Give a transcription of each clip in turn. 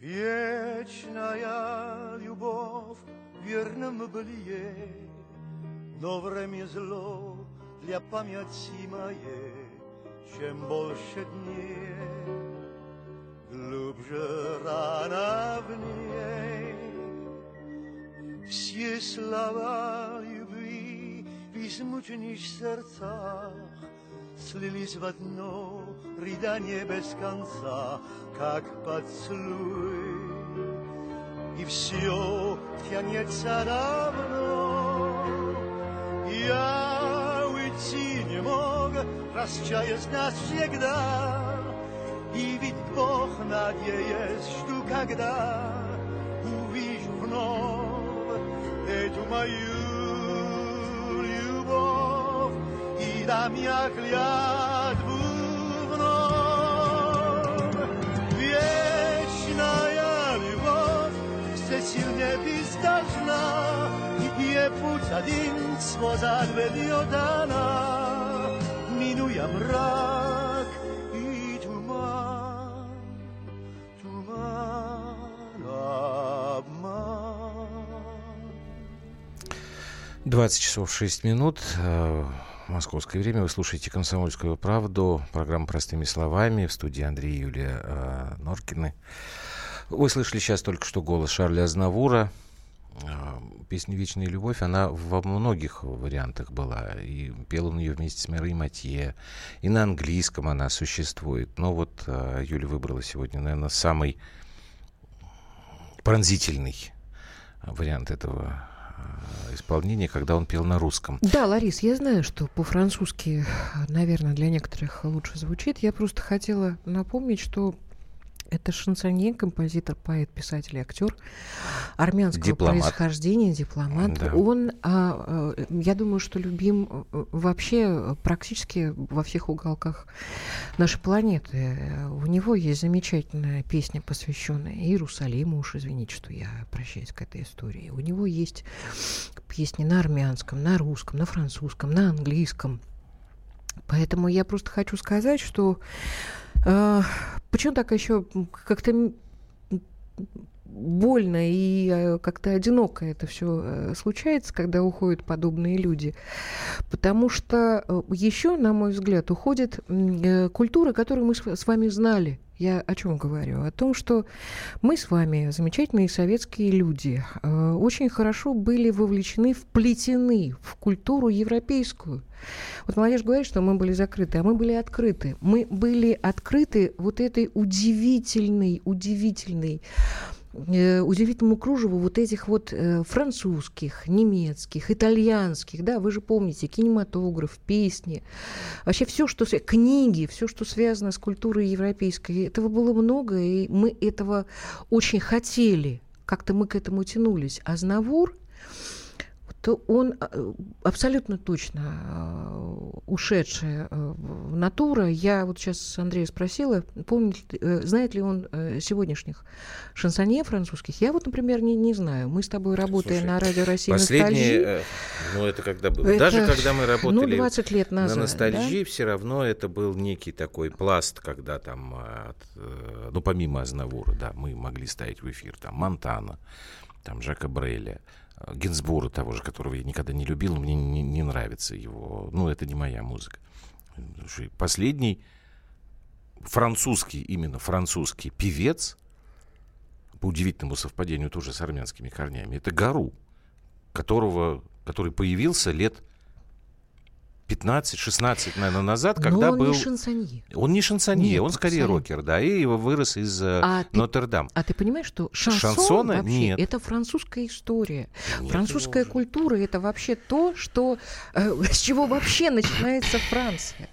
Вечная любовь верно мы были ей, но время зло для памяти моей. Чем больше дней, глубже рана в ней. Все слова любви в измученных сердцах слились в одно рыдание без конца, как поцелуй. И все тянется давно. Я уйти не мог, прощаясь навсегда. И ведь Бог, надеясь, жду, когда увижу вновь эту мою любовь. И дам я клятву вновь. Вечная любовь всесильнее бездажна, и путь один сквозь отведет она, минуя мрак и туман, туман, обман. 20:06 московское время. Вы слушаете «Комсомольскую правду», программу «Простыми словами», в студии Андрей и Юлия Норкины. Вы слышали сейчас только что голос Шарля Азнавура. Песня «Вечная любовь», она во многих вариантах была. И пел он ее вместе с Мирей Матьё, и на английском она существует. Но вот Юля выбрала сегодня, наверное, самый пронзительный вариант этого исполнения, когда он пел на русском. Да, Ларис, я знаю, что по-французски, наверное, для некоторых лучше звучит. Я просто хотела напомнить, что это шансонье, композитор, поэт, писатель и актер армянского происхождения, дипломат. Да. Он, я думаю, что любим вообще практически во всех уголках нашей планеты. У него есть замечательная песня, посвященная Иерусалиму. Уж извините, что я обращаюсь к этой истории. У него есть песни на армянском, на русском, на французском, на английском. Поэтому я просто хочу сказать, что почему так еще как-то больно и как-то одиноко это все случается, когда уходят подобные люди? Потому что еще, на мой взгляд, уходит культура, которую мы с вами знали. Я о чем говорю? О том, что мы с вами, замечательные советские люди, очень хорошо были вовлечены, вплетены в культуру европейскую. Вот молодежь говорит, что мы были закрыты, а мы были открыты. Мы были открыты вот этой удивительному кружеву вот этих вот французских, немецких, итальянских, да, вы же помните, кинематограф, песни, вообще все, что книги, все, что связано с культурой европейской, этого было много, и мы этого очень хотели, как-то мы к этому тянулись. А Азнавур, то он абсолютно точно ушедшая натура. Я вот сейчас Андрея спросила, знает ли он сегодняшних шансонье французских. Я вот, например, не знаю. Мы с тобой работаем на Радио России «Ностальжи». Ну, это когда было. Даже когда мы работали 20 лет назад, на «Ностальжи», да? Все равно это был некий такой пласт, когда там, помимо Азнавура, да, мы могли ставить в эфир там Монтана, там Жака Бреля, Гинзбура того же, которого я никогда не любил, мне не нравится его. Ну, это не моя музыка. Последний французский, именно французский певец, по удивительному совпадению тоже с армянскими корнями, это Гару, который появился лет 15-16, наверное, назад, когда был... Он не шансонье, нет, он скорее рокер, да, и его вырос из Нотр-Дам. А ты понимаешь, что шансон вообще нет. Это французская история. Нет, французская культура — это вообще то, что, с чего вообще начинается Франция.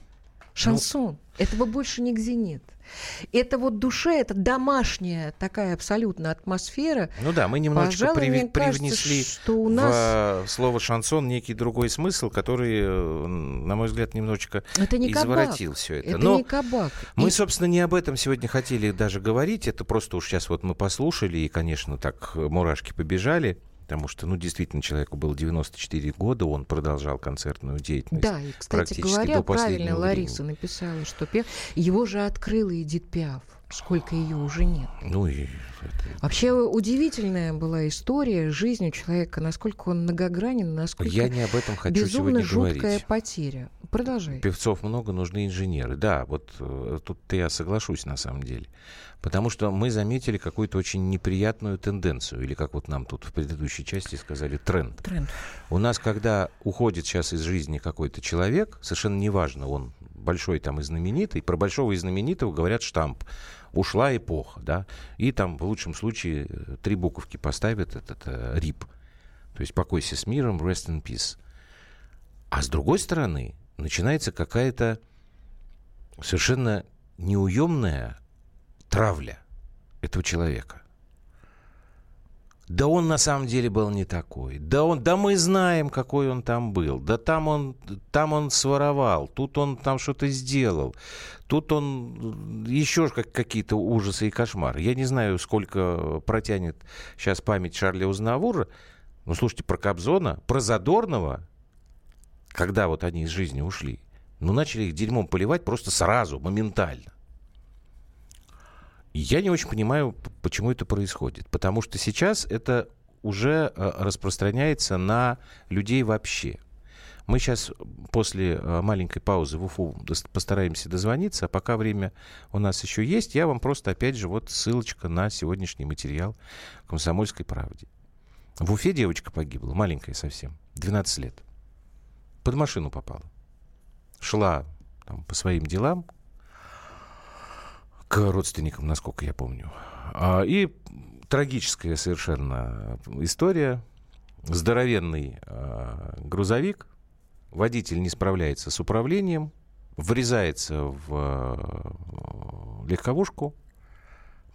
Шансон. Этого больше нигде нет. Это вот душа, это домашняя такая абсолютно атмосфера. Ну да, мы немножечко привнесли в слово «шансон» некий другой смысл, который, на мой взгляд, немножечко изворотил все это. Это не кабак. Мы, собственно, не об этом сегодня хотели даже говорить. Это просто уж сейчас вот мы послушали, и, конечно, так мурашки побежали. Потому что, ну, действительно, человеку было 94 года, он продолжал концертную деятельность. Да, и, кстати говоря, правильно Лариса написала, что его же открыла Эдит Пиаф. Сколько ее уже нет. Ну, и это... Вообще удивительная была история жизни человека, насколько он многогранен, насколько я не об этом хочу безумно жуткая говорить. Потеря. Продолжай. Певцов много, нужны инженеры. Да, вот тут-то я соглашусь на самом деле. Потому что мы заметили какую-то очень неприятную тенденцию, или как вот нам тут в предыдущей части сказали, тренд. Тренд. У нас, когда уходит сейчас из жизни какой-то человек, совершенно неважно, он большой там и знаменитый, про большого и знаменитого говорят штамп. Ушла эпоха, да, и там в лучшем случае 3 буковки поставят этот рип. То есть покойся с миром, rest in peace. А с другой стороны, начинается какая-то совершенно неуемная травля этого человека. Да он на самом деле был не такой. Да мы знаем, какой он там был. Да там он своровал. Тут он там что-то сделал. Тут он еще какие-то ужасы и кошмары. Я не знаю, сколько протянет сейчас память Шарля Азнавура. Но слушайте, про Кобзона, про Задорнова, когда вот они из жизни ушли, ну начали их дерьмом поливать просто сразу, моментально. Я не очень понимаю, почему это происходит. Потому что сейчас это уже распространяется на людей вообще. Мы сейчас после маленькой паузы в Уфу постараемся дозвониться. А пока время у нас еще есть, я вам просто, опять же, вот ссылочка на сегодняшний материал «Комсомольской правды». В Уфе девочка погибла, маленькая совсем, 12 лет. Под машину попала. Шла там по своим делам, к родственникам, насколько я помню. И трагическая совершенно история. Здоровенный грузовик. Водитель не справляется с управлением. Врезается в легковушку.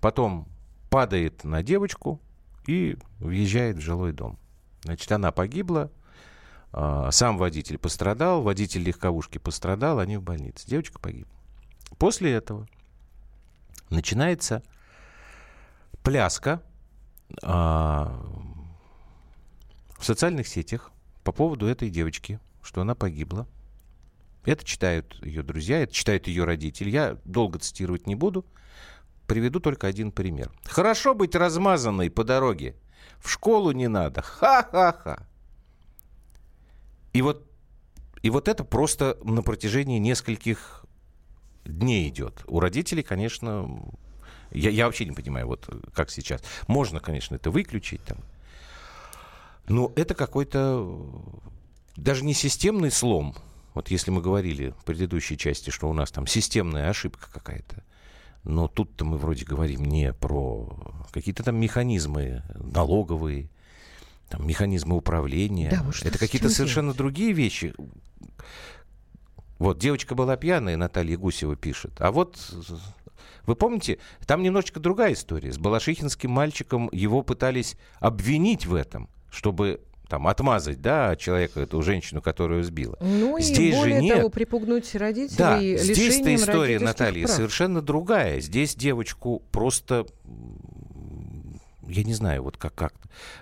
Потом падает на девочку и въезжает в жилой дом. Значит, она погибла. Сам водитель пострадал. Водитель легковушки пострадал. Они в больнице. Девочка погибла. После этого начинается пляска в социальных сетях по поводу этой девочки, что она погибла. Это читают ее друзья, это читают ее родители. Я долго цитировать не буду. Приведу только один пример. «Хорошо быть размазанной по дороге. В школу не надо. Ха-ха-ха». И вот это просто на протяжении нескольких дней идет. У родителей, конечно, я вообще не понимаю, вот как сейчас. Можно, конечно, это выключить там. Но это какой-то даже не системный слом. Вот если мы говорили в предыдущей части, что у нас там системная ошибка какая-то. Но тут-то мы вроде говорим не про какие-то там механизмы налоговые, там, механизмы управления. Да, вот это какие-то совершенно другие вещи. Вот, девочка была пьяная, Наталья Гусева пишет. А вот, вы помните, там немножечко другая история. С балашихинским мальчиком его пытались обвинить в этом, чтобы там отмазать, да, человека, эту женщину, которую сбила. Ну здесь и более же нет. того, припугнуть родителей да, лишением родительских прав. Здесь-то история, Наталья, совершенно другая. Здесь девочку просто, я не знаю, вот как.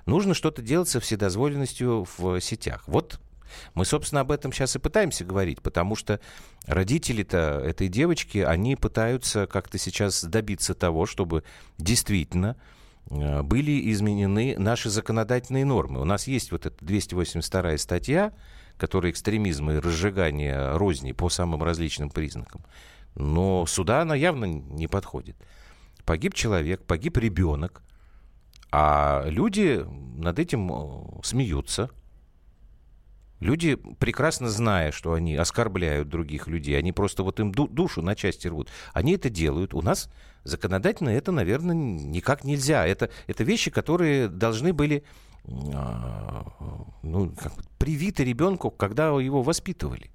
Нужно что-то делать со вседозволенностью в сетях. Вот. Мы, собственно, об этом сейчас и пытаемся говорить, потому что родители-то этой девочки, они пытаются как-то сейчас добиться того, чтобы действительно были изменены наши законодательные нормы. У нас есть вот эта 282-я статья, которая экстремизм и разжигание розни по самым различным признакам, но сюда она явно не подходит. Погиб человек, погиб ребенок, а люди над этим смеются. Люди, прекрасно зная, что они оскорбляют других людей, они просто вот им душу на части рвут, они это делают. У нас законодательно это, наверное, никак нельзя. Это вещи, которые должны были привиты ребенку, когда его воспитывали.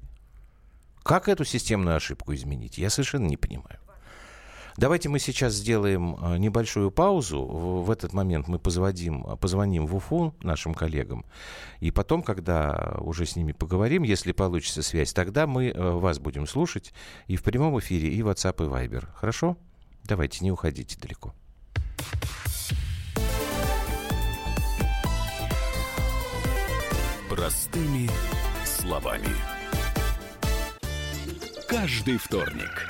Как эту системную ошибку изменить, я совершенно не понимаю. Давайте мы сейчас сделаем небольшую паузу. В этот момент мы позвоним в Уфу нашим коллегам. И потом, когда уже с ними поговорим, если получится связь, тогда мы вас будем слушать и в прямом эфире, и в WhatsApp, и Viber. Хорошо? Давайте, не уходите далеко. Простыми словами. Каждый вторник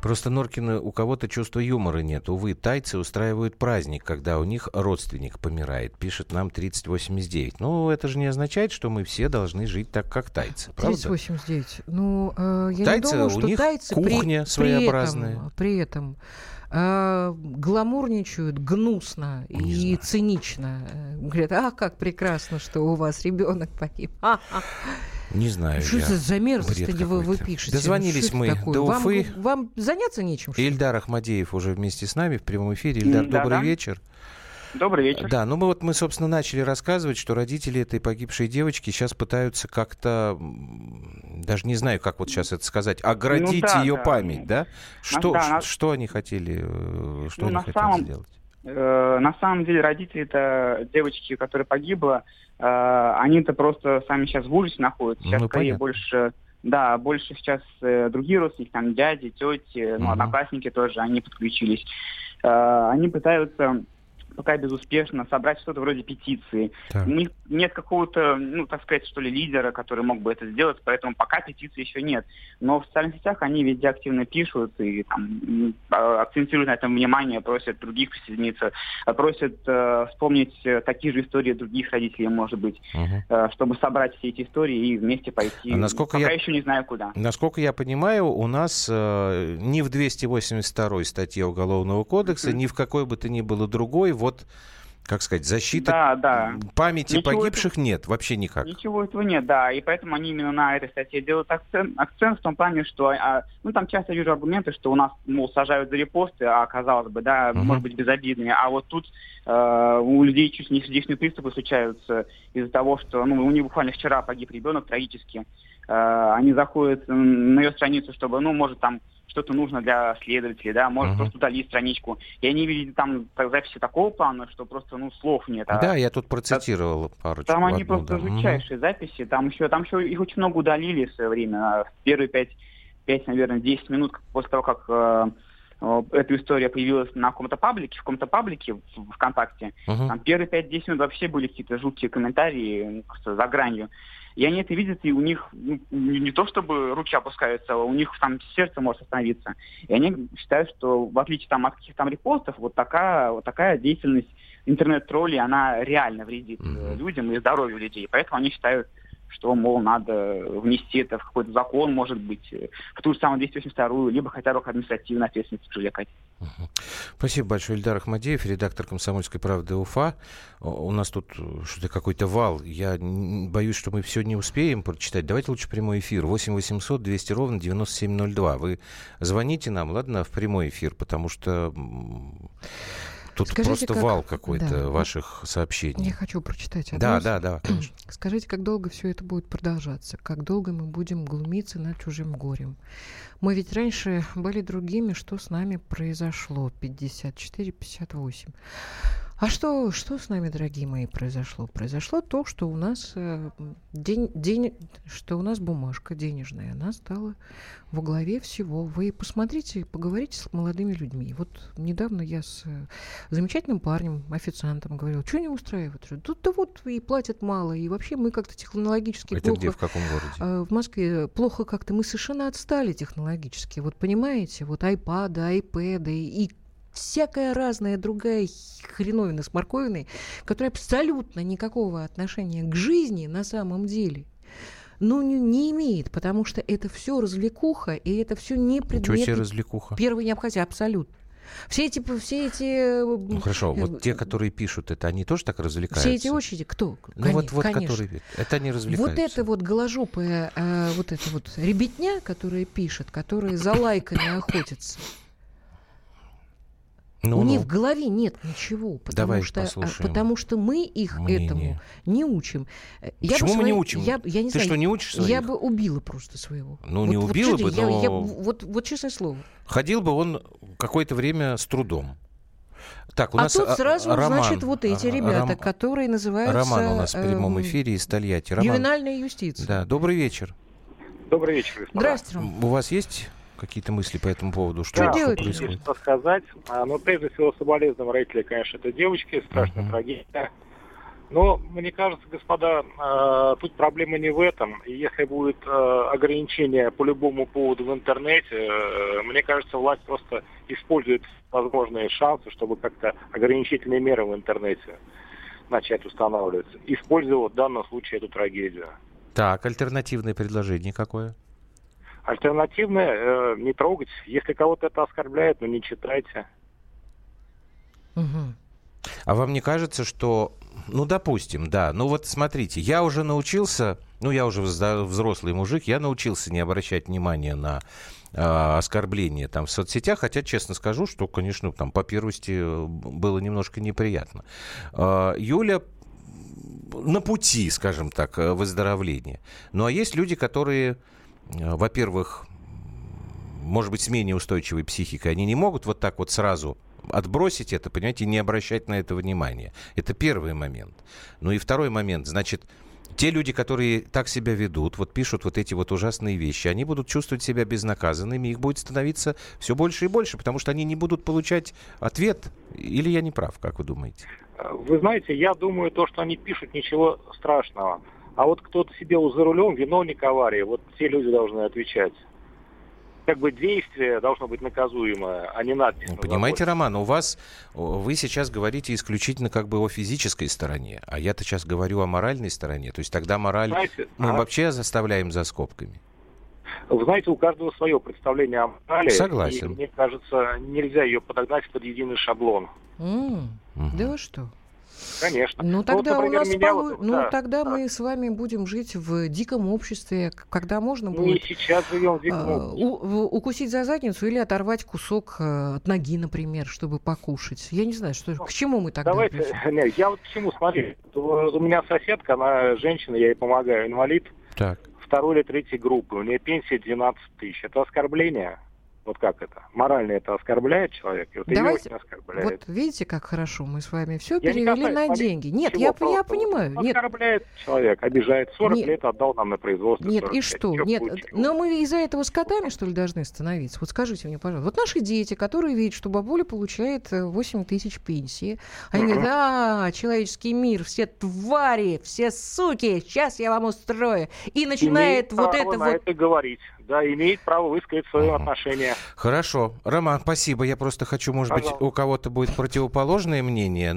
Просто Норкина у кого-то чувства юмора нет. Увы, тайцы устраивают праздник, когда у них родственник помирает, пишет нам 3089. Ну, это же не означает, что мы все должны жить так, как тайцы, правда? 3089. Ну, я тайцы, не думаю, что у них тайцы кухня своеобразная. При этом гламурничают гнусно и цинично. Говорят, как прекрасно, что у вас ребенок погиб. Не знаю. Что за замерзость вы пишете? Дозвонились мы до Уфы. Вам заняться нечем? Ильдар Ахмадеев уже вместе с нами в прямом эфире. Ильдар, добрый вечер. Добрый вечер. Да, мы, собственно, начали рассказывать, что родители этой погибшей девочки сейчас пытаются как-то, даже не знаю, как вот сейчас это сказать, оградить ее память, да? Что они хотели сделать? На самом деле родители-то девочки, которая погибла, они-то просто сами сейчас в ужасе находятся. Сейчас скорее больше сейчас другие родственники, там дяди, тети, одноклассники тоже, они подключились. Они пытаются пока безуспешно собрать что-то вроде петиции. Так. У них нет какого-то, лидера, который мог бы это сделать, поэтому пока петиции еще нет. Но в социальных сетях они везде активно пишут и акцентируют на этом внимание, просят других присоединиться, просят вспомнить такие же истории других родителей, может быть, чтобы собрать все эти истории и вместе пойти. Пока еще не знаю, куда. Насколько я понимаю, у нас ни в 282-й статье Уголовного кодекса, ни в какой бы то ни было другой, защиты памяти погибших нет, вообще никак. Ничего этого нет, и поэтому они именно на этой статье делают акцент в том плане, что, там часто вижу аргументы, что у нас, сажают за репосты, казалось бы, может быть, безобидные, а вот тут у людей чуть не сердечные приступы случаются из-за того, что, у них буквально вчера погиб ребенок трагически, они заходят на ее страницу, чтобы, что-то нужно для следователей, может, просто удали страничку. И они видели там записи такого плана, что просто, слов нет. Да, я тут процитировал парочку. Там они просто жутчайшие записи, там еще их очень много удалили в свое время. В первые 10 минут после того, как эта история появилась на каком-то паблике в ВКонтакте, там первые 5-10 минут вообще были какие-то жуткие комментарии, просто за гранью. И они это видят, и у них не то чтобы руки опускаются, у них там сердце может остановиться. И они считают, что в отличие от каких-то репостов, вот такая деятельность интернет-троллей, она реально вредит людям и здоровью людей. Поэтому они считают, что, надо внести это в какой-то закон, может быть, в ту же самую 282-ю, либо хотя бы к административной ответственности привлекать. Спасибо большое, Ильдар Ахмадеев, редактор «Комсомольской правды» Уфа. У нас тут что-то какой-то вал. Я боюсь, что мы все не успеем прочитать. Давайте лучше прямой эфир. 8-800-200-97-02. Вы звоните нам, ладно, в прямой эфир, потому что... Тут скажите, просто вал какой-то ваших сообщений. Я хочу прочитать одно. Да, конечно. Скажите, как долго все это будет продолжаться? Как долго мы будем глумиться над чужим горем? Мы ведь раньше были другими, что с нами произошло? 54-58. А что с нами, дорогие мои, произошло? Произошло то, что у нас бумажка денежная, она стала во главе всего. Вы посмотрите, поговорите с молодыми людьми. Вот недавно я с замечательным парнем, официантом, говорила, что не устраивает? Да вот и платят мало, и вообще мы как-то технологически плохо... Это где, в каком городе? В Москве. Плохо как-то, мы совершенно отстали технологически. Вот понимаете, вот айпады, айпэды и всякая разная другая хреновина с морковиной, которая абсолютно никакого отношения к жизни на самом деле, не имеет, потому что это все развлекуха, и это все не предметы. Чего себе развлекуха? Первой необходимости, абсолютно. Все эти... Ну хорошо, вот те, которые пишут это, они тоже так развлекаются? Все эти очереди, кто? Ну вот которые... Это они развлекаются. Вот это вот голожопая, вот эта вот ребятня, которая пишет, которые за лайками охотятся. У них в голове нет ничего, потому что мы их этому не учим. Почему мы не учим? Ты что, не учишь своих? Я бы убила просто своего. Ну, не убила бы, но... Вот честное слово. Ходил бы он какое-то время с трудом. Так, у нас тут сразу, значит, вот эти ребята, которые называются... Роман у нас в прямом эфире из Тольятти. Ювенальная юстиция. Да, добрый вечер. Добрый вечер, господа. Здравствуйте, Роман. У вас есть... какие-то мысли по этому поводу? Что происходит? Что сказать? Но прежде всего соболезнования родителей, конечно, это девочки. Страшная трагедия. Но, мне кажется, господа, тут проблема не в этом. И если будет ограничение по любому поводу в интернете, мне кажется, власть просто использует возможные шансы, чтобы как-то ограничительные меры в интернете начать устанавливать. Использовав в данном случае эту трагедию. Так, альтернативное предложение какое? Альтернативное не трогать. Если кого-то это оскорбляет, не читайте. Угу. А вам не кажется, что... допустим, да. Смотрите, я уже научился... я уже взрослый мужик, я научился не обращать внимания на оскорбления в соцсетях, хотя, честно скажу, что, конечно, по первости было немножко неприятно. Юля... на пути, скажем так, выздоровления. А есть люди, которые... Во-первых, может быть, с менее устойчивой психикой. Они не могут вот так вот сразу отбросить это, понимаете, и не обращать на это внимания. Это первый момент. И второй момент. Значит, те люди, которые так себя ведут, пишут эти ужасные вещи, они будут чувствовать себя безнаказанными, их будет становиться все больше и больше, потому что они не будут получать ответ. Или я не прав, как вы думаете? Вы знаете, я думаю, то, что они пишут, ничего страшного. А кто-то сидел за рулем, виновник аварии, все люди должны отвечать. Действие должно быть наказуемое, а не надпись. Понимаете, Роман, вы сейчас говорите исключительно о физической стороне, а я-то сейчас говорю о моральной стороне. То есть тогда мораль вообще заставляем за скобками. Вы знаете, у каждого свое представление о морали. Согласен. И, мне кажется, нельзя ее подогнать под единый шаблон. Да вы что? Конечно. Тогда мы с вами будем жить в диком обществе, когда можно будет... Мы сейчас живем в диком обществе. Укусить за задницу или оторвать кусок от ноги, например, чтобы покушать. Я не знаю, к чему мы тогда... Давайте, я к чему, смотри. У меня соседка, она женщина, я ей помогаю, инвалид. Так. Второй или третьей группы. У нее пенсия 12 тысяч. Это оскорбление. Как это? Морально это оскорбляет человек? Давайте, видите, как хорошо мы с вами все перевели на деньги. Нет, я понимаю. Нет. Оскорбляет человек, обижает. 40 лет отдал нам на производство. Нет, и что? Нет, но мы из-за этого скотами, что ли, должны становиться? Скажите мне, пожалуйста. Наши дети, которые видят, что бабуля получает 8 тысяч пенсии, они говорят, человеческий мир, все твари, все суки, сейчас я вам устрою. И начинает это говорить. Да, имеет право высказать свое отношение. Хорошо. Роман, спасибо. Я просто хочу, может быть, у кого-то будет противоположное мнение.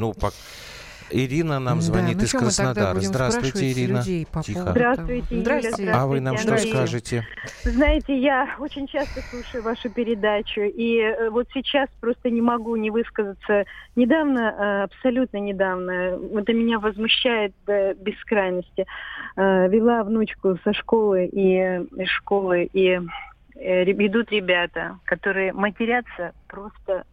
Ирина нам звонит из Краснодара. Здравствуйте, Ирина. Тихо. Здравствуйте, Юля. А вы нам что скажете? Знаете, я очень часто слушаю вашу передачу. И сейчас просто не могу не высказаться. Недавно, абсолютно недавно, это меня возмущает до бескрайности. Вела внучку со школы и идут ребята, которые матерятся просто...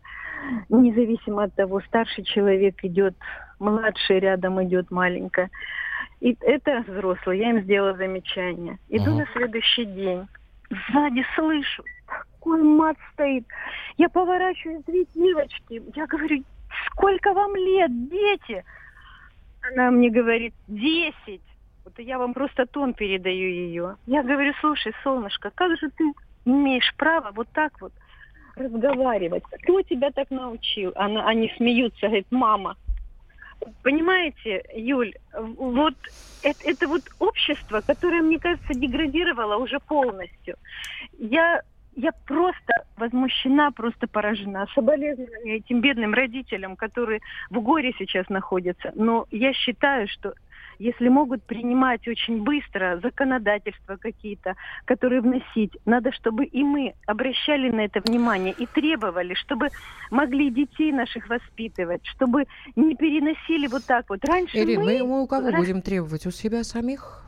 Независимо от того, старший человек идет, младший рядом идет, маленько. И это взрослый, я им сделала замечание. Иду на следующий день. Сзади слышу, такой мат стоит. Я поворачиваюсь, две девочки. Я говорю, сколько вам лет, дети? Она мне говорит, 10. Я вам просто тон передаю ее. Я говорю, слушай, солнышко, как же ты имеешь право вот так вот разговаривать. Кто тебя так научил? Они смеются, говорит, мама. Понимаете, Юль, это общество, которое, мне кажется, деградировало уже полностью. Я просто возмущена, просто поражена. Соболезнования этим бедным родителям, которые в горе сейчас находятся. Но я считаю, что если могут принимать очень быстро законодательства какие-то, которые вносить, надо, чтобы и мы обращали на это внимание и требовали, чтобы могли детей наших воспитывать, чтобы не переносили вот так вот. Раньше Ирина, мы у кого будем требовать? У себя самих?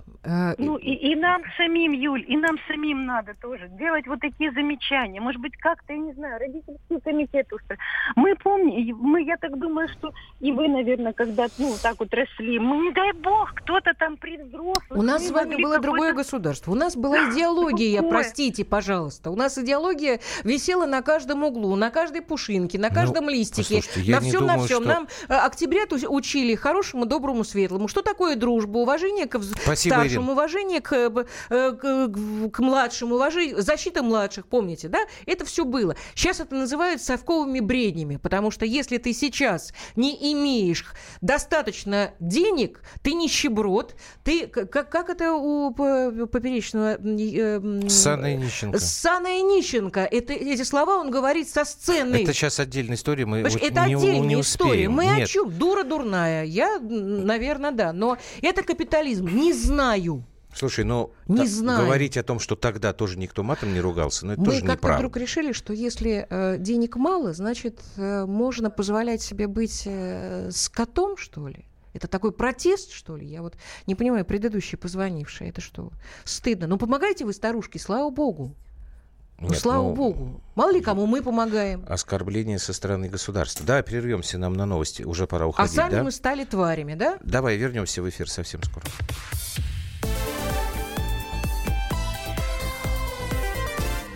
Ну, и нам самим, Юль, и нам самим надо тоже делать вот такие замечания. Может быть, как-то, я не знаю, родительский комитет устроить. Мы помним, я так думаю, что и вы, наверное, когда, так вот росли, мы, не дай бог, кто-то там при взрослых... У нас с вами было другое государство. У нас была идеология, простите, пожалуйста. У нас идеология висела на каждом углу, на каждой пушинке, на каждом листике, на всем, на всем. Нам октября учили хорошему, доброму, светлому. Что такое дружба, уважение к старшему? Уважение к младшим, защита младших, помните, да? Это все было. Сейчас это называют совковыми бреднями, потому что если ты сейчас не имеешь достаточно денег, ты нищеброд, ты, как это у Поперечного... Ссаная нищенка. Ссаная нищенка. Эти слова он говорит со сцены. Это сейчас отдельная история, мы вот это не успеем. Это отдельная история. Мы Нет. о чем? Дура дурная. Я, наверное, да. Но это капитализм. Не знаю. Слушай, говорить о том, что тогда тоже никто матом не ругался, но это тоже неправда. Мы как-то вдруг решили, что если денег мало, значит, можно позволять себе быть скотом, что ли? Это такой протест, что ли? Я вот не понимаю, предыдущие позвонившие, это что? Стыдно. Ну, помогайте вы, старушки, слава богу. Нет, слава богу. Мало ли кому мы помогаем. Оскорбление со стороны государства. Да, перервемся нам на новости. Уже пора уходить, да? А сами мы стали тварями, да? Давай, вернемся в эфир совсем скоро.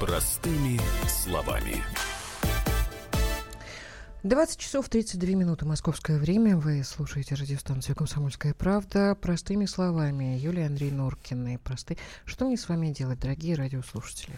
Простыми словами. 20 часов 32 минуты московское время. Вы слушаете радиостанцию «Комсомольская правда». Простыми словами. Юлия, Андрей Норкин. Что мне с вами делать, дорогие радиослушатели?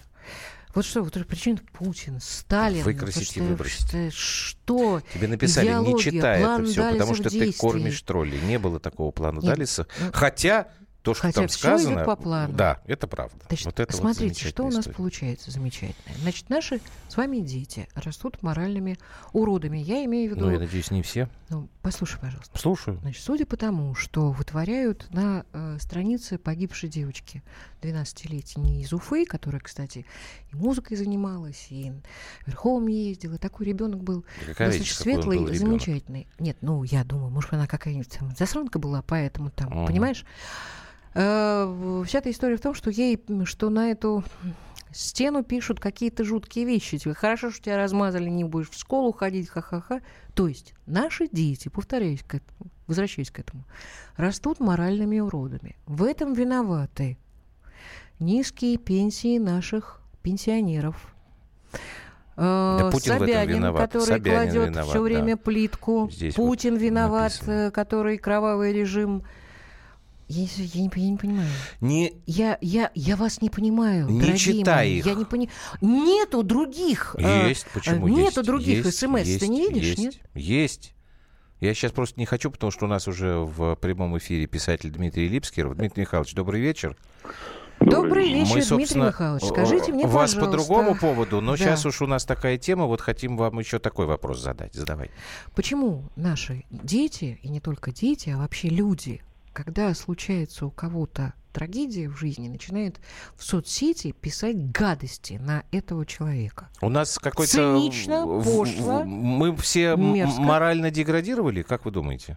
Вот что, вот причина Путин, Сталин. Выкрасить и выбросить. Что? Тебе написали, идеология, не читай это все, потому что ты кормишь троллей. Не было такого плана Далиса. Хотя... То, что хотя там сказано, идет по плану. Да, это правда. Значит, вот это смотрите, вот что у нас получается замечательное. Значит, наши с вами дети растут моральными уродами. Я имею в виду... я надеюсь, не все. Послушай, пожалуйста. Слушаю. Значит, судя по тому, что вытворяют на странице погибшей девочки 12-летней из Уфы, которая, кстати, и музыкой занималась, и верхом ездила. И такой ребенок был достаточно светлый и замечательный. Нет, я думаю, может, она какая-нибудь там засранка была, поэтому там, понимаешь... Вся эта история в том, что на эту стену пишут какие-то жуткие вещи. Тебе хорошо, что тебя размазали, не будешь в школу ходить, ха-ха-ха. То есть наши дети, повторяюсь, возвращаясь к этому, растут моральными уродами. В этом виноваты низкие пенсии наших пенсионеров. Да, Собянин, который кладет все время плитку. Здесь Путин виноват, написано. Который кровавый режим... Я не понимаю. Я вас не понимаю. Не читай их. Я не понимаю. Нету других. Есть, почему есть? Нету других СМС. Ты не видишь, нет? Есть. Я сейчас просто не хочу, потому что у нас уже в прямом эфире писатель Дмитрий Липскеров. Дмитрий Михайлович, добрый вечер. Добрый вечер, Дмитрий Михайлович. Скажите мне, вас пожалуйста. Вас по другому поводу, но сейчас уж у нас такая тема, вот хотим вам еще такой вопрос задать. Задавай. Почему наши дети, и не только дети, а вообще люди... Когда случается у кого-то трагедия в жизни, начинают в соцсети писать гадости на этого человека. У нас какой-то... Цинично, пошло, мы все мерзко. Морально деградировали, как вы думаете?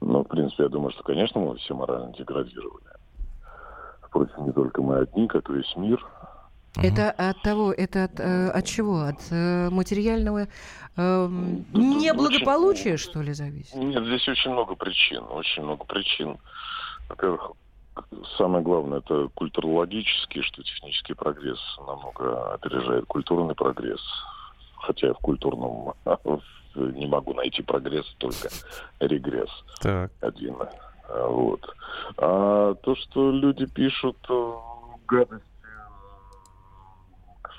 В принципе, я думаю, что, конечно, мы все морально деградировали. Впрочем, не только мы одни, как весь мир... Это от того, это от чего? От материального неблагополучия, что ли, зависит? Нет, здесь очень много причин. Очень много причин. Во-первых, самое главное, это культурологический, что технический прогресс намного опережает культурный прогресс. Хотя в культурном не могу найти прогресс, только регресс. Так. Один. Вот. А то, что люди пишут гадости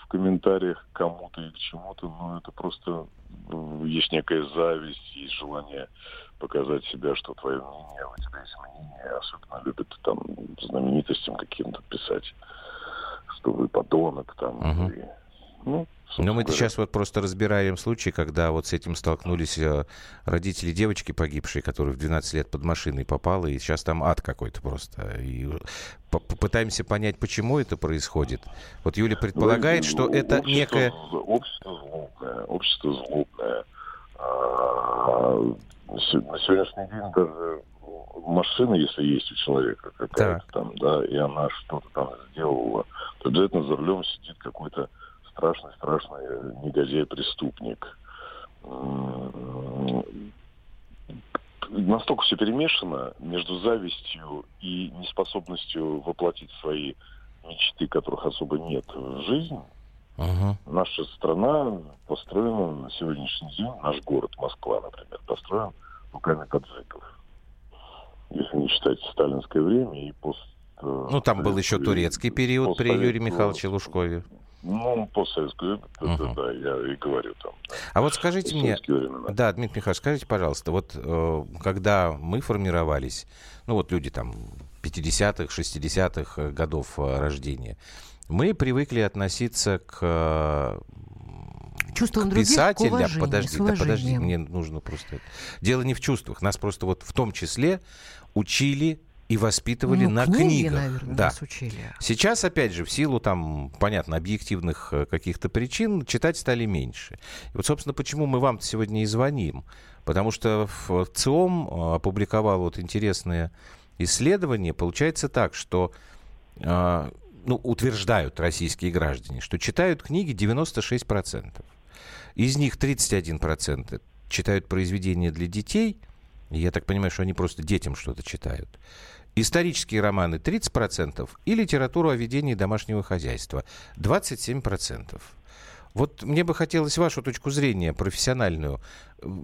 в комментариях кому-то и к чему-то, ну, это просто есть некая зависть, есть желание показать себя, что твое мнение, у тебя есть мнение, особенно любят там знаменитостям каким-то писать, что вы подонок там. Угу. И, ну, но мы сейчас вот просто разбираем случай, когда вот с этим столкнулись родители девочки погибшей, которая в 12 лет под машиной попала, и сейчас там ад какой-то просто. И попытаемся понять, почему это происходит. Вот Юля предполагает, ну, что это некое... Общество злобное. На сегодняшний день даже машина, если есть у человека какая-то там, да, и она что-то там сделала, то обязательно за рулем сидит какой-то страшный негодяй-преступник. Настолько все перемешано между завистью и неспособностью воплотить свои мечты, которых особо нет в жизни. Ага. Наша страна построена на сегодняшний день, наш город Москва, например, построен руками таджиков. Если не считать сталинское время и пост... Ну, там был еще турецкий период при Юрии Михайловиче Лужкове. Ну, постсоветское, да, я и говорю там. А вот скажите мне, да, Дмитрий Михайлович, скажите, пожалуйста, вот когда мы формировались, ну вот люди там 50-х, 60-х годов рождения, мы привыкли относиться к... Чувствам писателя, уважением, подожди, мне нужно просто... Дело не в чувствах, нас просто вот в том числе учили... И воспитывали на книги, книгах. Наверное, да. Сейчас, опять же, в силу, там, понятно, объективных каких-то причин, читать стали меньше. И вот, собственно, почему мы вам-то сегодня и звоним. Потому что в ЦИОМ опубликовал вот интересное исследование. Получается так, что утверждают российские граждане, что читают книги 96%. Из них 31% читают произведения для детей. Я так понимаю, что они просто детям что-то читают. Исторические романы 30% и литературу о ведении домашнего хозяйства 27%. Вот мне бы хотелось вашу точку зрения профессиональную.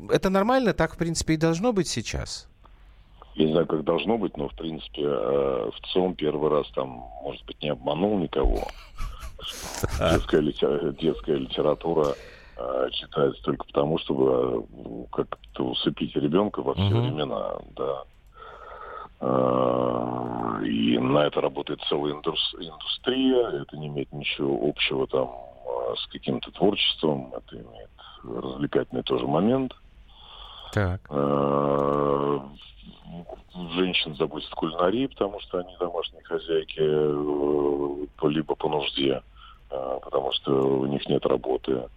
Это нормально? Так, в принципе, и должно быть сейчас? Я не знаю, как должно быть, но, в принципе, в ЦИОМ первый раз там, может быть, не обманул никого. Детская литература... читается только потому, чтобы как-то усыпить ребенка во все времена, да. И на это работает целая индустрия, это не имеет ничего общего там с каким-то творчеством, это имеет развлекательный тоже момент. Так. Женщин заводят в кулинарии, потому что они домашние хозяйки, либо по нужде, потому что у них нет работы,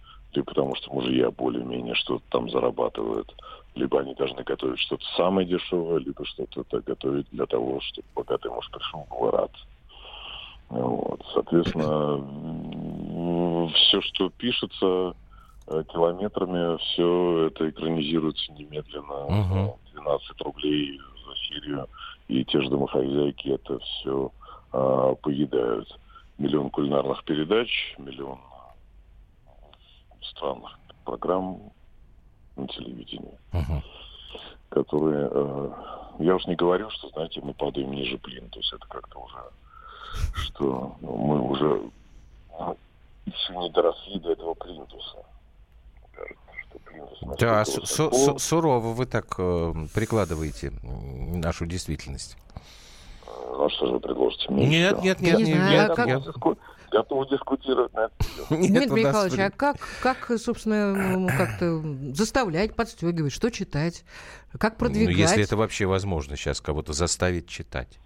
потому что мужья более-менее что-то там зарабатывают. Либо они должны готовить что-то самое дешевое, либо что-то готовить для того, чтобы богатый муж пришел, был рад. Вот. Соответственно, все, что пишется километрами, все это экранизируется немедленно. 12 рублей за серию. И те же домохозяйки это все поедают. Миллион кулинарных передач, миллион странных программ на телевидении, которые... я уж не говорю, что, знаете, мы падаем ниже плинтуса. Это как-то уже... Что мы уже еще не доросли до этого плинтуса. Да, сурово вы так прикладываете нашу действительность. Ну, что же вы предложите мне? Нет. Готовы дискутировать на это. Дмитрий Михайлович, а как, собственно, как-то заставлять, подстегивать, что читать, как продвигать? Ну, если это вообще возможно сейчас кого-то заставить читать.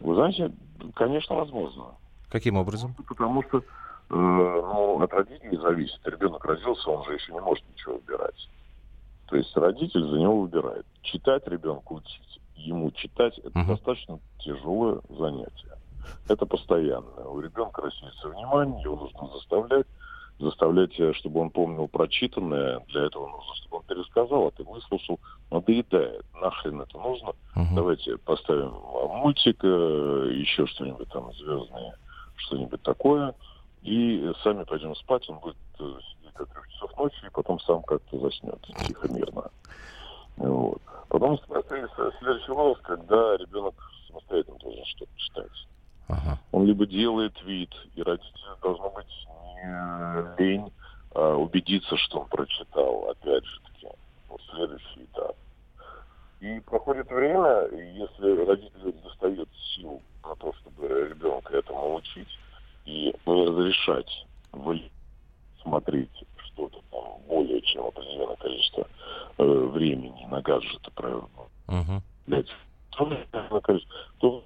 Вы знаете, конечно, возможно. Каким образом? Потому что от родителей зависит. Ребенок родился, он же еще не может ничего выбирать. То есть родитель за него выбирает. Читать ребенку, учить ему читать, это достаточно тяжелое занятие. Это постоянно. У ребенка рассеется внимание, его нужно заставлять, чтобы он помнил прочитанное. Для этого нужно, чтобы он пересказал, а ты выслушал. Надоедает. Нахрен это нужно? Давайте поставим мультик, еще что-нибудь там звездное, что-нибудь такое, и сами пойдем спать. Он будет до 3 часов ночи, и потом сам как-то заснет тихо, мирно. Вот. Потом следующий волос, когда ребенок самостоятельно должен что-то читать. Ага. Он либо делает вид, и родителю должно быть не лень убедиться, что он прочитал, опять же таки, вот следующий этап. И проходит время, и если родителю достает сил на то, чтобы ребенка этому учить и не разрешать смотреть что-то там более чем определенное количество времени на гаджеты проводить, то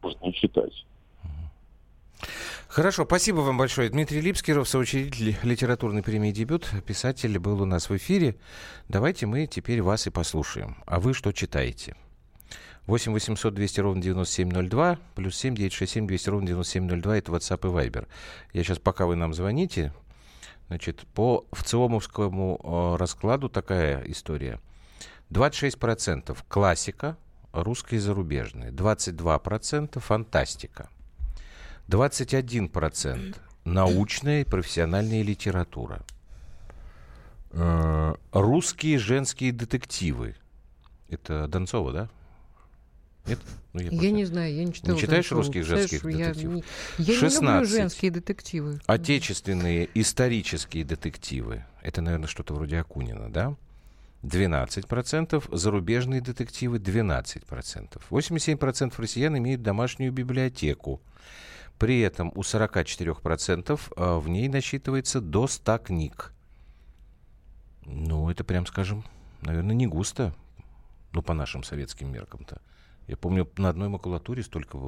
может не читать. Хорошо, спасибо вам большое. Дмитрий Липскеров, соучредитель литературной премии «Дебют», писатель, был у нас в эфире. Давайте мы теперь вас и послушаем. А вы что читаете? 8 800 200 ровно 9702, плюс 7 967 200 ровно 9702, это WhatsApp и Viber. Я сейчас, пока вы нам звоните, значит, по ЦИОМовскому раскладу такая история. 26% классика, русская и зарубежная, 22% фантастика, 21% научная и профессиональная литература, русские женские детективы. Это Донцова, да? Нет? Ну, я не знаю, я не читала. Не читаешь русских женских детективов? Я не люблю женские детективы. Отечественные исторические детективы. Это, наверное, что-то вроде Акунина, да? 12%. Зарубежные детективы 12%. 87% россиян имеют домашнюю библиотеку. При этом у 44% в ней насчитывается до 100 книг. Ну, это, прям скажем, наверное, не густо. Ну, по нашим советским меркам-то. Я помню, на одной макулатуре столько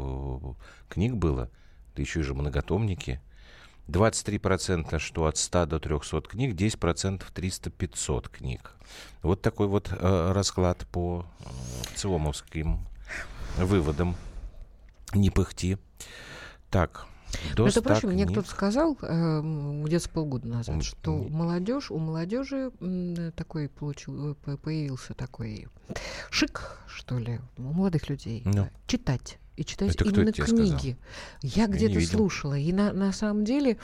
книг было, да еще и же многотомники. 23% что от 100 до 300 книг, 10% 300-500 книг. Вот такой вот расклад по ЦИОМовским выводам. Не пыхти. Так, до 100 книг. Мне кто-то сказал где-то полгода назад, что у молодежи такой появился такой шик, что ли, у молодых людей читать. И читать это именно книги. Я где-то слушала. И на самом деле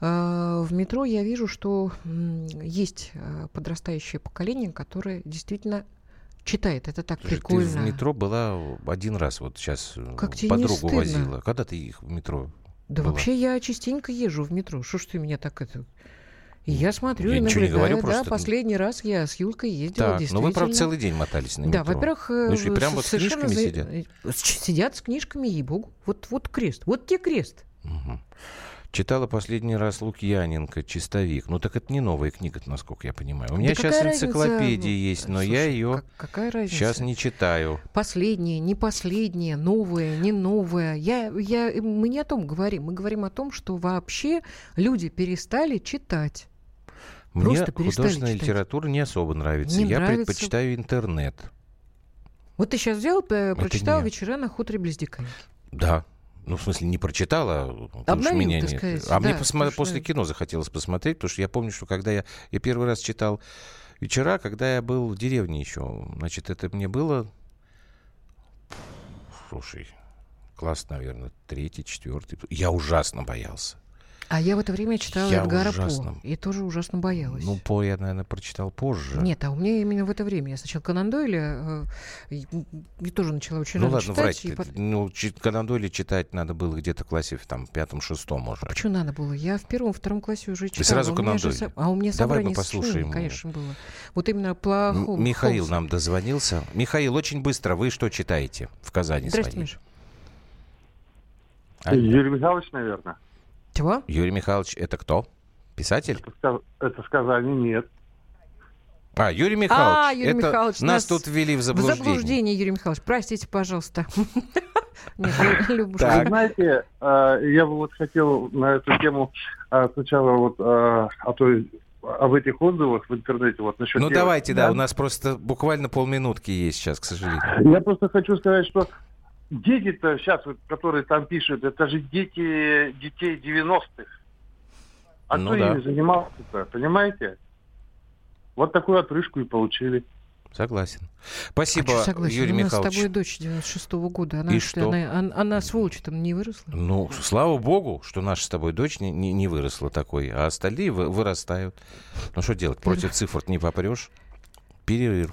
в метро я вижу, что есть подрастающее поколение, которое действительно читает. Это так прикольно. Ты в метро была один раз, вот сейчас как-то подругу возила. Когда ты их в метро? Да была? Вообще я частенько езжу в метро. Что ж ты меня так это... Я смотрю, я иногда, не говорю, да, просто... последний раз я с Юлькой ездила, так, действительно. Но вы, правда, целый день мотались на метро. Да, во-первых, прямо вот с книжками сидят с книжками, ей-богу. Вот крест, вот тебе крест. Угу. Читала последний раз Лукьяненко, «Чистовик». Ну, так это не новая книга, насколько я понимаю. У меня сейчас энциклопедия есть, но я ее сейчас не читаю. Последняя, не последняя, новая, не новая. Мы не о том говорим. Мы говорим о том, что вообще люди перестали читать. Мне художественная литература не особо нравится. Я предпочитаю интернет. Вот ты сейчас взял, прочитал «Вечера на хуторе близ Диканьки». Да. Ну, в смысле, не прочитала, потому что меня нет. Сказать, а да, мне после кино захотелось посмотреть, потому что я помню, что когда я первый раз читал «Вечера», когда я был в деревне еще, значит, это мне было... Слушай, класс, наверное, 3-й, 4-й. Я ужасно боялся. А я в это время читала Эдгара По. И тоже ужасно боялась. Ну, По я, наверное, прочитал позже. Нет, а у меня именно в это время. Я сначала Конан Дойля я тоже начала очень рано читать. Конан Дойля читать надо было где-то в классе в 5-6 уже. А почему надо было? Я в 1-2 классе уже читала. И сразу Конан Дойля. А у меня собрание сочинений, конечно, было. Вот именно плохо. Михаил нам дозвонился. Михаил, очень быстро. Вы что читаете в Казани? Здравствуйте, Миша. Юрий Михайлович, наверное. Чего? Юрий Михайлович, это кто? Писатель? Это сказали нет. Юрий Михайлович. Юрий Михайлович, нас тут ввели в заблуждение. В заблуждение, Юрий Михайлович. Простите, пожалуйста. Знаете, я бы вот хотел на эту тему сначала вот об этих отзывах в интернете. Вот насчет давайте, да, у нас просто буквально полминутки есть сейчас, к сожалению. Я просто хочу сказать, что дети-то сейчас, вот, которые там пишут, это же детей 90-х. А кто ими занимался-то, понимаете? Вот такую отрыжку и получили. Согласен. Спасибо, согласен? Юрий Михайлович. У нас с тобой дочь 96-го года. Она, и что? Она сволочь там не выросла. Ну, слава богу, что наша с тобой дочь не выросла такой, а остальные вырастают. Ну, что делать? Против цифр не попрешь. Перерыв.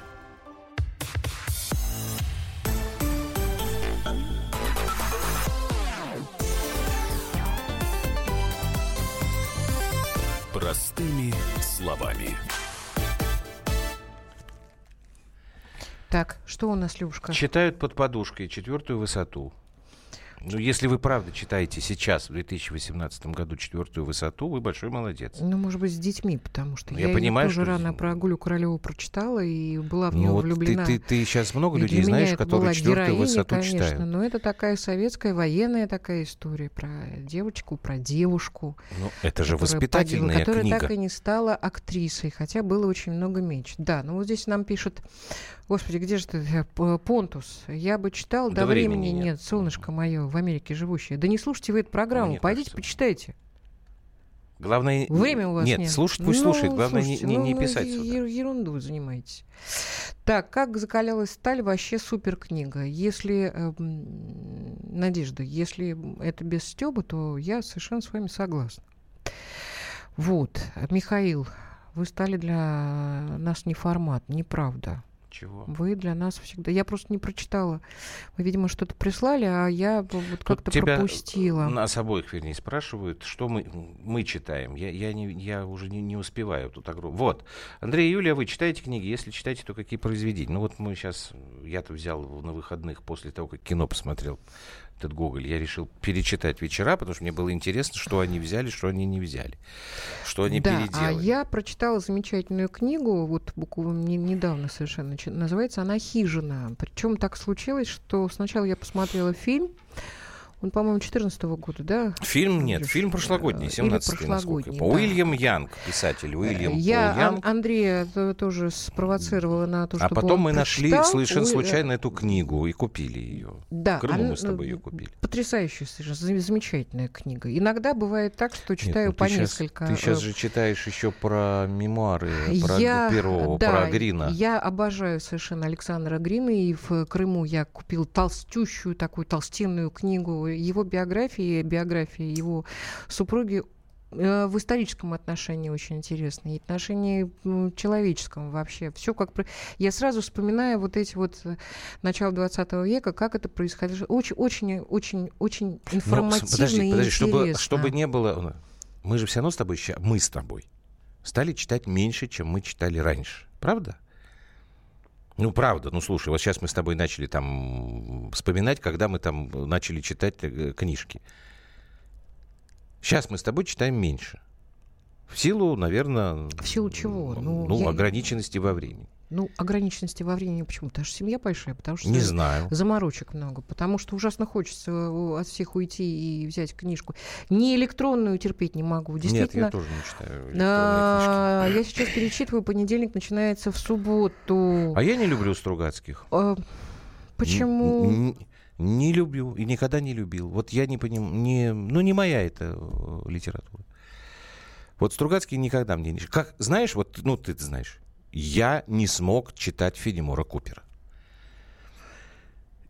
Простыми словами. Так, что у нас, Люшка? Читают под подушкой 4-ю высоту. Ну, если вы правда читаете сейчас, в 2018 году, 4-ю высоту, вы большой молодец. Ну, может быть, с детьми, потому что я понимаю, тоже что... рано про Гулю Королеву прочитала и была в него влюблена. Ты сейчас много и людей знаешь, которые 4-ю высоту конечно, читают. Конечно, но это такая советская, военная такая история про девочку, про девушку. Ну, это же воспитательная книга. Которая так и не стала актрисой, хотя было очень много мечт. Да, ну вот здесь нам пишет, господи, где же ты, Понтус? Я бы читал, до времени нет, солнышко мое, в Америке живущие. Да не слушайте вы эту программу, пойдите, почитайте. Главное... Время у вас нет. Нет, слушать пусть слушает, главное слушайте, не писать сюда. Ерунду занимаетесь. Так, «Как закалялась сталь» вообще супер книга. Если, Надежда, если это без Стёбы, то я совершенно с вами согласна. Вот, Михаил, вы стали для нас не формат, неправда. Чего? Вы для нас всегда... Я просто не прочитала. Вы, видимо, что-то прислали, а я вот как-то пропустила. Нас обоих, вернее, спрашивают, что мы читаем. Я уже не успеваю тут огромно. Вот. Андрей и Юлия, вы читаете книги? Если читаете, то какие произведения? Ну вот мы сейчас... Я-то взял на выходных после того, как кино посмотрел этот Гоголь. Я решил перечитать «Вечера», потому что мне было интересно, что они взяли, что они не взяли. Что они переделали. А я прочитала замечательную книгу, вот буквально недавно совершенно, называется она «Хижина». Причем так случилось, что сначала я посмотрела фильм, он, по-моему, 14-го года, да? Фильм нет, фильм прошлогодний, 17-й, насколько я помню. Уильям Янг, писатель Уильям Янг. Я Андрея тоже спровоцировала на то, что он прочитал. А потом мы нашли совершенно случайно эту книгу и купили ее. Да. В Крыму мы с тобой ее купили. Потрясающая, замечательная книга. Иногда бывает так, что читаю по несколько. Ты сейчас же читаешь еще про мемуары, про Перова, про Грина. Я обожаю совершенно Александра Грина, и в Крыму я купил толстющую такую толстенную книгу его биография его супруги в историческом отношении очень интересная, и отношении человеческом вообще. Все как... Я сразу вспоминаю вот эти вот начало 20 века, как это происходило. Очень-очень-очень информативно и интересно. Чтобы не было... Мы же все равно с тобой, мы с тобой, стали читать меньше, чем мы читали раньше. Правда? Ну, правда. Ну, слушай, вот сейчас мы с тобой начали там вспоминать, когда мы там начали читать книжки. Сейчас мы с тобой читаем меньше. В силу, наверное... В силу чего? Ограниченности во времени. Ну, ограниченности во времени почему? Потому что семья большая, потому что... Не знаю. Заморочек много, потому что ужасно хочется от всех уйти и взять книжку. Не электронную терпеть не могу, действительно. Нет, я тоже не читаю электронные книжки. Я сейчас перечитываю «Понедельник начинается в субботу». А я не люблю Стругацких. Почему? Не люблю и никогда не любил. Вот я не понимаю... не моя эта литература. Вот Стругацкий никогда мне не... Как, знаешь, вот, ну, ты знаешь... Я не смог читать Фенимора Купера.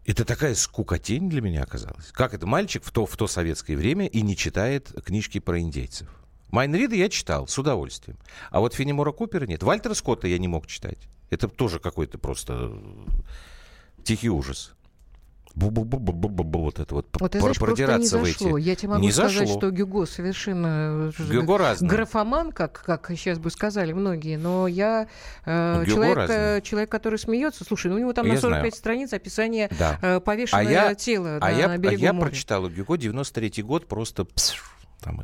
Это такая скукотень для меня оказалась. Как это мальчик в то советское время и не читает книжки про индейцев. Майн Рида я читал с удовольствием. А вот Фенимора Купера нет. Вальтера Скотта я не мог читать. Это тоже какой-то просто тихий ужас. Вот это вот продираться в эти. Я тебе могу сказать, что Гюго совершенно графоман, как сейчас бы сказали многие, но я человек, который смеется. Слушай, у него там на 45 страниц описание повешенного тела на берегу моря. А я прочитал у Гюго 93-й год просто...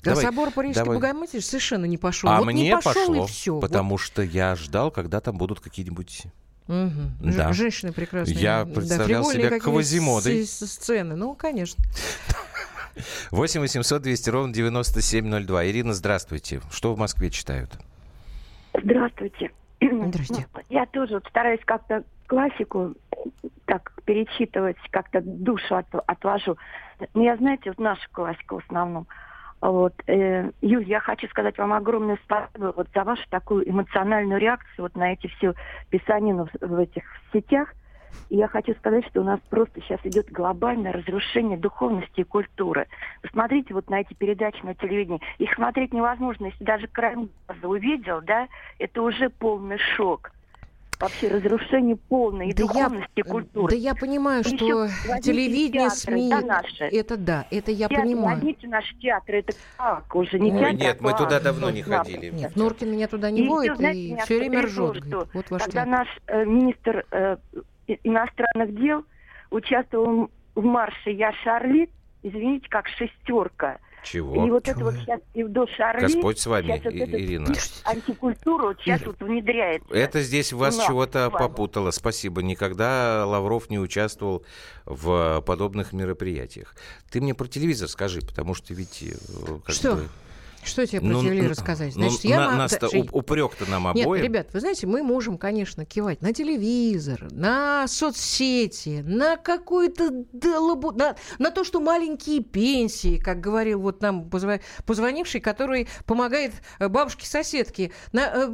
Да, собор Парижской Богоматери совершенно не пошел. А мне пошло, потому что я ждал, когда там будут какие-нибудь... Угу. Да. Женщины прекрасные. Я представлял себя Квазимодой. Сцены, ну, конечно. 8 800 200 ровно 9702. Ирина, здравствуйте. Что в Москве читают? Здравствуйте. Здравствуйте. Ну, я тоже стараюсь как-то классику так перечитывать, как-то душу отвожу. Но я, знаете, вот нашу классику в основном. Вот. Юль, я хочу сказать вам огромное спасибо вот за вашу такую эмоциональную реакцию вот на эти все писанину в этих сетях. И я хочу сказать, что у нас просто сейчас идет глобальное разрушение духовности и культуры. Посмотрите вот на эти передачи на телевидении. Их смотреть невозможно. Если даже краем глаза увидел, да, это уже полный шок. Вообще разрушение полное и духовности, и культуры. Да я понимаю, и что телевидение, СМИ... Это да, это я театры, понимаю. Возьмите наши театры, это как уже? Не театр, нет, мы туда давно не ходили. Нет, Норкин меня туда не водит и все время ржет. Говорит, вот ваш когда театр. Наш министр иностранных дел участвовал в марше «Я Шарли», извините, как «шестерка». Чего? И вот чего? Это вот сейчас и до Шарли. Господь с вами, вот Ирина. Антикультуру вот сейчас вот внедряет. Это здесь вас чего-то попутало. Спасибо. Никогда Лавров не участвовал в подобных мероприятиях. Ты мне про телевизор скажи, потому что ведь... Что тебе про телевизор рассказать? Значит, упрек-то нам обоим. Нет, ребят, вы знаете, мы можем, конечно, кивать на телевизор, на соцсети, на какую-то на то, что маленькие пенсии, как говорил вот нам позвонивший, который помогает бабушке-соседке.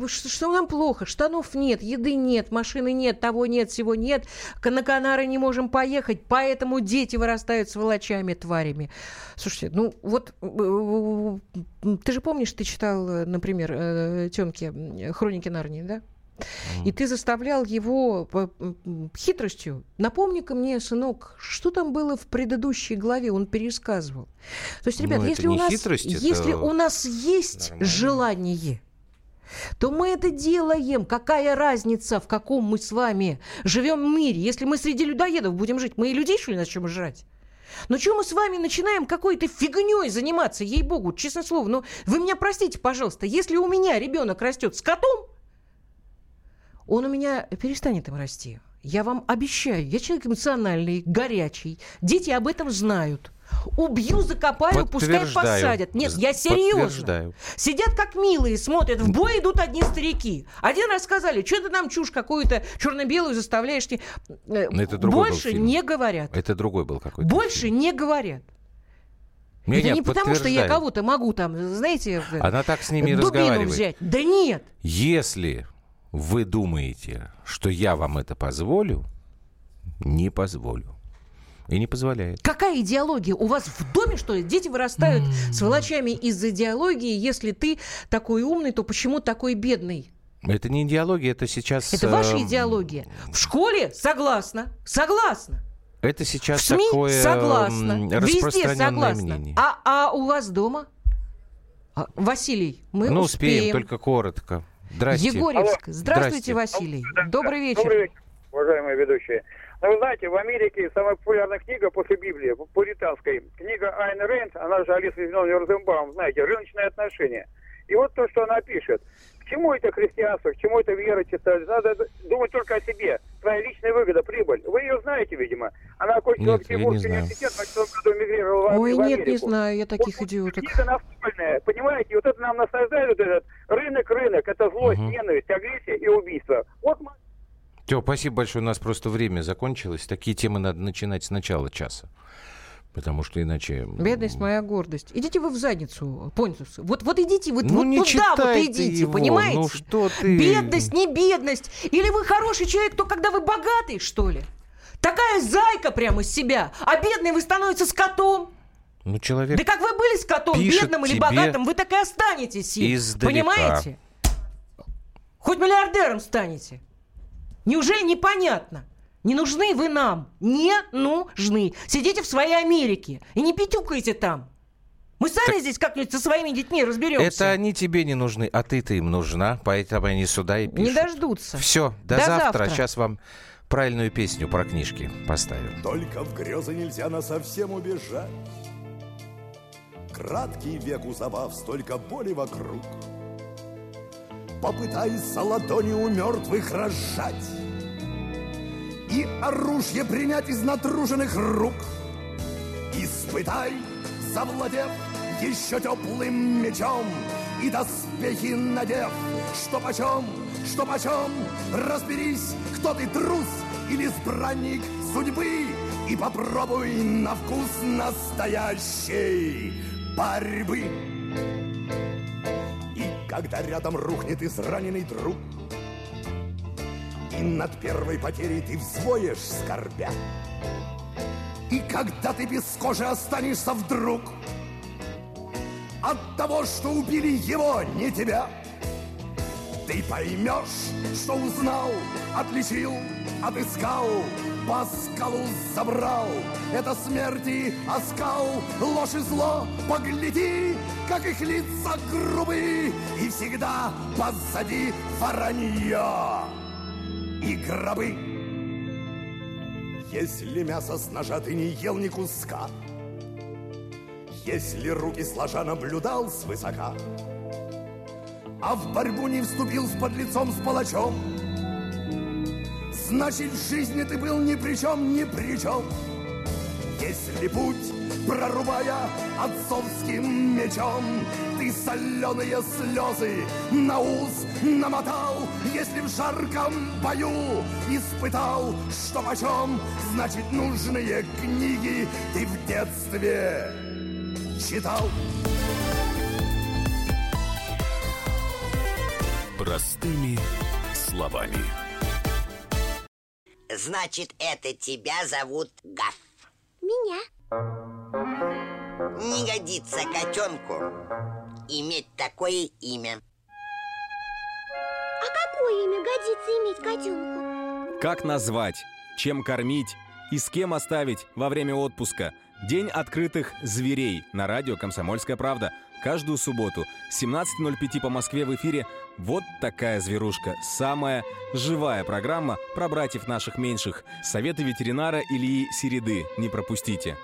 Что нам плохо? Штанов нет, еды нет, машины нет, того нет, всего нет. На Канары не можем поехать, поэтому дети вырастают сволочами, тварями. Слушайте, ну вот... Ты же помнишь, ты читал, например, Тёмке «Хроники Нарнии», да? И ты заставлял его хитростью. Напомни-ка мне, сынок, что там было в предыдущей главе, он пересказывал. То есть, ребят, если у нас есть желание, то мы это делаем. Какая разница, в каком мы с вами живем мире? Если мы среди людоедов будем жить, мы и людей, что ли, начнем жрать? Ну, чего мы с вами начинаем какой-то фигней заниматься, ей-богу, честное слово. Ну, вы меня простите, пожалуйста, если у меня ребенок растет с котом, он у меня перестанет им расти. Я вам обещаю, я человек эмоциональный, горячий, дети об этом знают. Убью, закопаю, пускай посадят. Нет, я серьезно. Сидят как милые, смотрят. В бой идут одни старики. Один раз сказали, что ты нам чушь какую-то черно-белую заставляешь. Больше не говорят. Это другой был какой-то. Больше не говорят. Это не потому, что я кого-то могу там, знаете, она так с ними дубину взять. Да нет. Если вы думаете, что я вам это позволю, не позволю. И не позволяет. Какая идеология? У вас в доме, что ли? Дети вырастают сволочами из-за идеологии. Если ты такой умный, то почему такой бедный? Это не идеология, это сейчас... Это ваша идеология. В школе? Согласна. Согласна. Это сейчас в СМИ? Такое согласна. Распространенное мнение. А у вас дома? Василий, мы успеем. Только коротко. Здравствуйте. Егорьевск. Здравствуйте, Василий. Добрый вечер. Добрый вечер, уважаемые ведущие. Но вы знаете, в Америке самая популярная книга после Библии, пуританской, книга Айн Рэнд, она же Алиса Зиновьевна Розенбаум, знаете, «Рыночные отношения». И вот то, что она пишет. К чему это христианство, к чему это вера читать? Надо думать только о себе. Твоя личная выгода, прыгать. Вы ее знаете, видимо. Она окончила Петербургский университет, в 19-м году мигрировала в Америку. Ой, нет, не знаю я таких идиоток. Книга настольная, понимаете? Вот это нам насаждает, вот этот рынок. Это злость, ненависть, агрессия и убийство. Вот мы... Тё, спасибо большое, у нас просто время закончилось. Такие темы надо начинать с начала часа, потому что иначе... Бедность моя гордость. Идите вы в задницу, Понтиус. Вот идите, вы туда вот идите, его, понимаете? Ну что ты... Бедность, не бедность. Или вы хороший человек, то когда вы богатый, что ли? Такая зайка прямо из себя, а бедный вы становитесь скотом. Ну, человек... Да как вы были скотом, бедным или богатым, вы так и останетесь им, понимаете? Хоть миллиардером станете. Неужели непонятно? Не нужны вы нам. Не нужны. Сидите в своей Америке и не пятюкайте там. Мы сами здесь как-нибудь со своими детьми разберемся. Это они тебе не нужны, а ты-то им нужна. Поэтому они сюда и пишут. Не дождутся. Все, до завтра. Сейчас вам правильную песню про книжки поставим. Только в грезы нельзя насовсем убежать. Краткий век у забав, столько боли вокруг. Попытайся ладони у мертвых разжать, и оружие принять из натруженных рук. Испытай, завладев еще теплым мечом, и доспехи надев, что почем, разберись, кто ты, трус или избранник судьбы, и попробуй на вкус настоящей борьбы. И когда рядом рухнет израненный друг, и над первой потерей ты взвоешь, скорбя, и когда ты без кожи останешься вдруг, от того, что убили его, не тебя, ты поймешь, что узнал, отличил, отыскал, по скалу забрал. Это смерти оскал, ложь и зло, погляди, как их лица грубы, и всегда позади воронье и гробы. Если мясо с ножа ты не ел ни куска, если руки сложа наблюдал свысока, а в борьбу не вступил с подлецом, с палачом, значит, в жизни ты был ни при чем, ни при чем. Если путь, прорубая отцовским мечом, ты соленые слезы на ус намотал, если в жарком бою испытал, что почем, значит, нужные книги ты в детстве читал. Простыми словами. Значит, это тебя зовут Гав? Меня. Не годится котенку иметь такое имя. А какое имя годится иметь котенку? Как назвать, чем кормить и с кем оставить во время отпуска? День открытых зверей на радио «Комсомольская правда». Каждую субботу в 17:05 по Москве в эфире «Вот такая зверушка». Самая живая программа про братьев наших меньших. Советы ветеринара Ильи Середы. Не пропустите.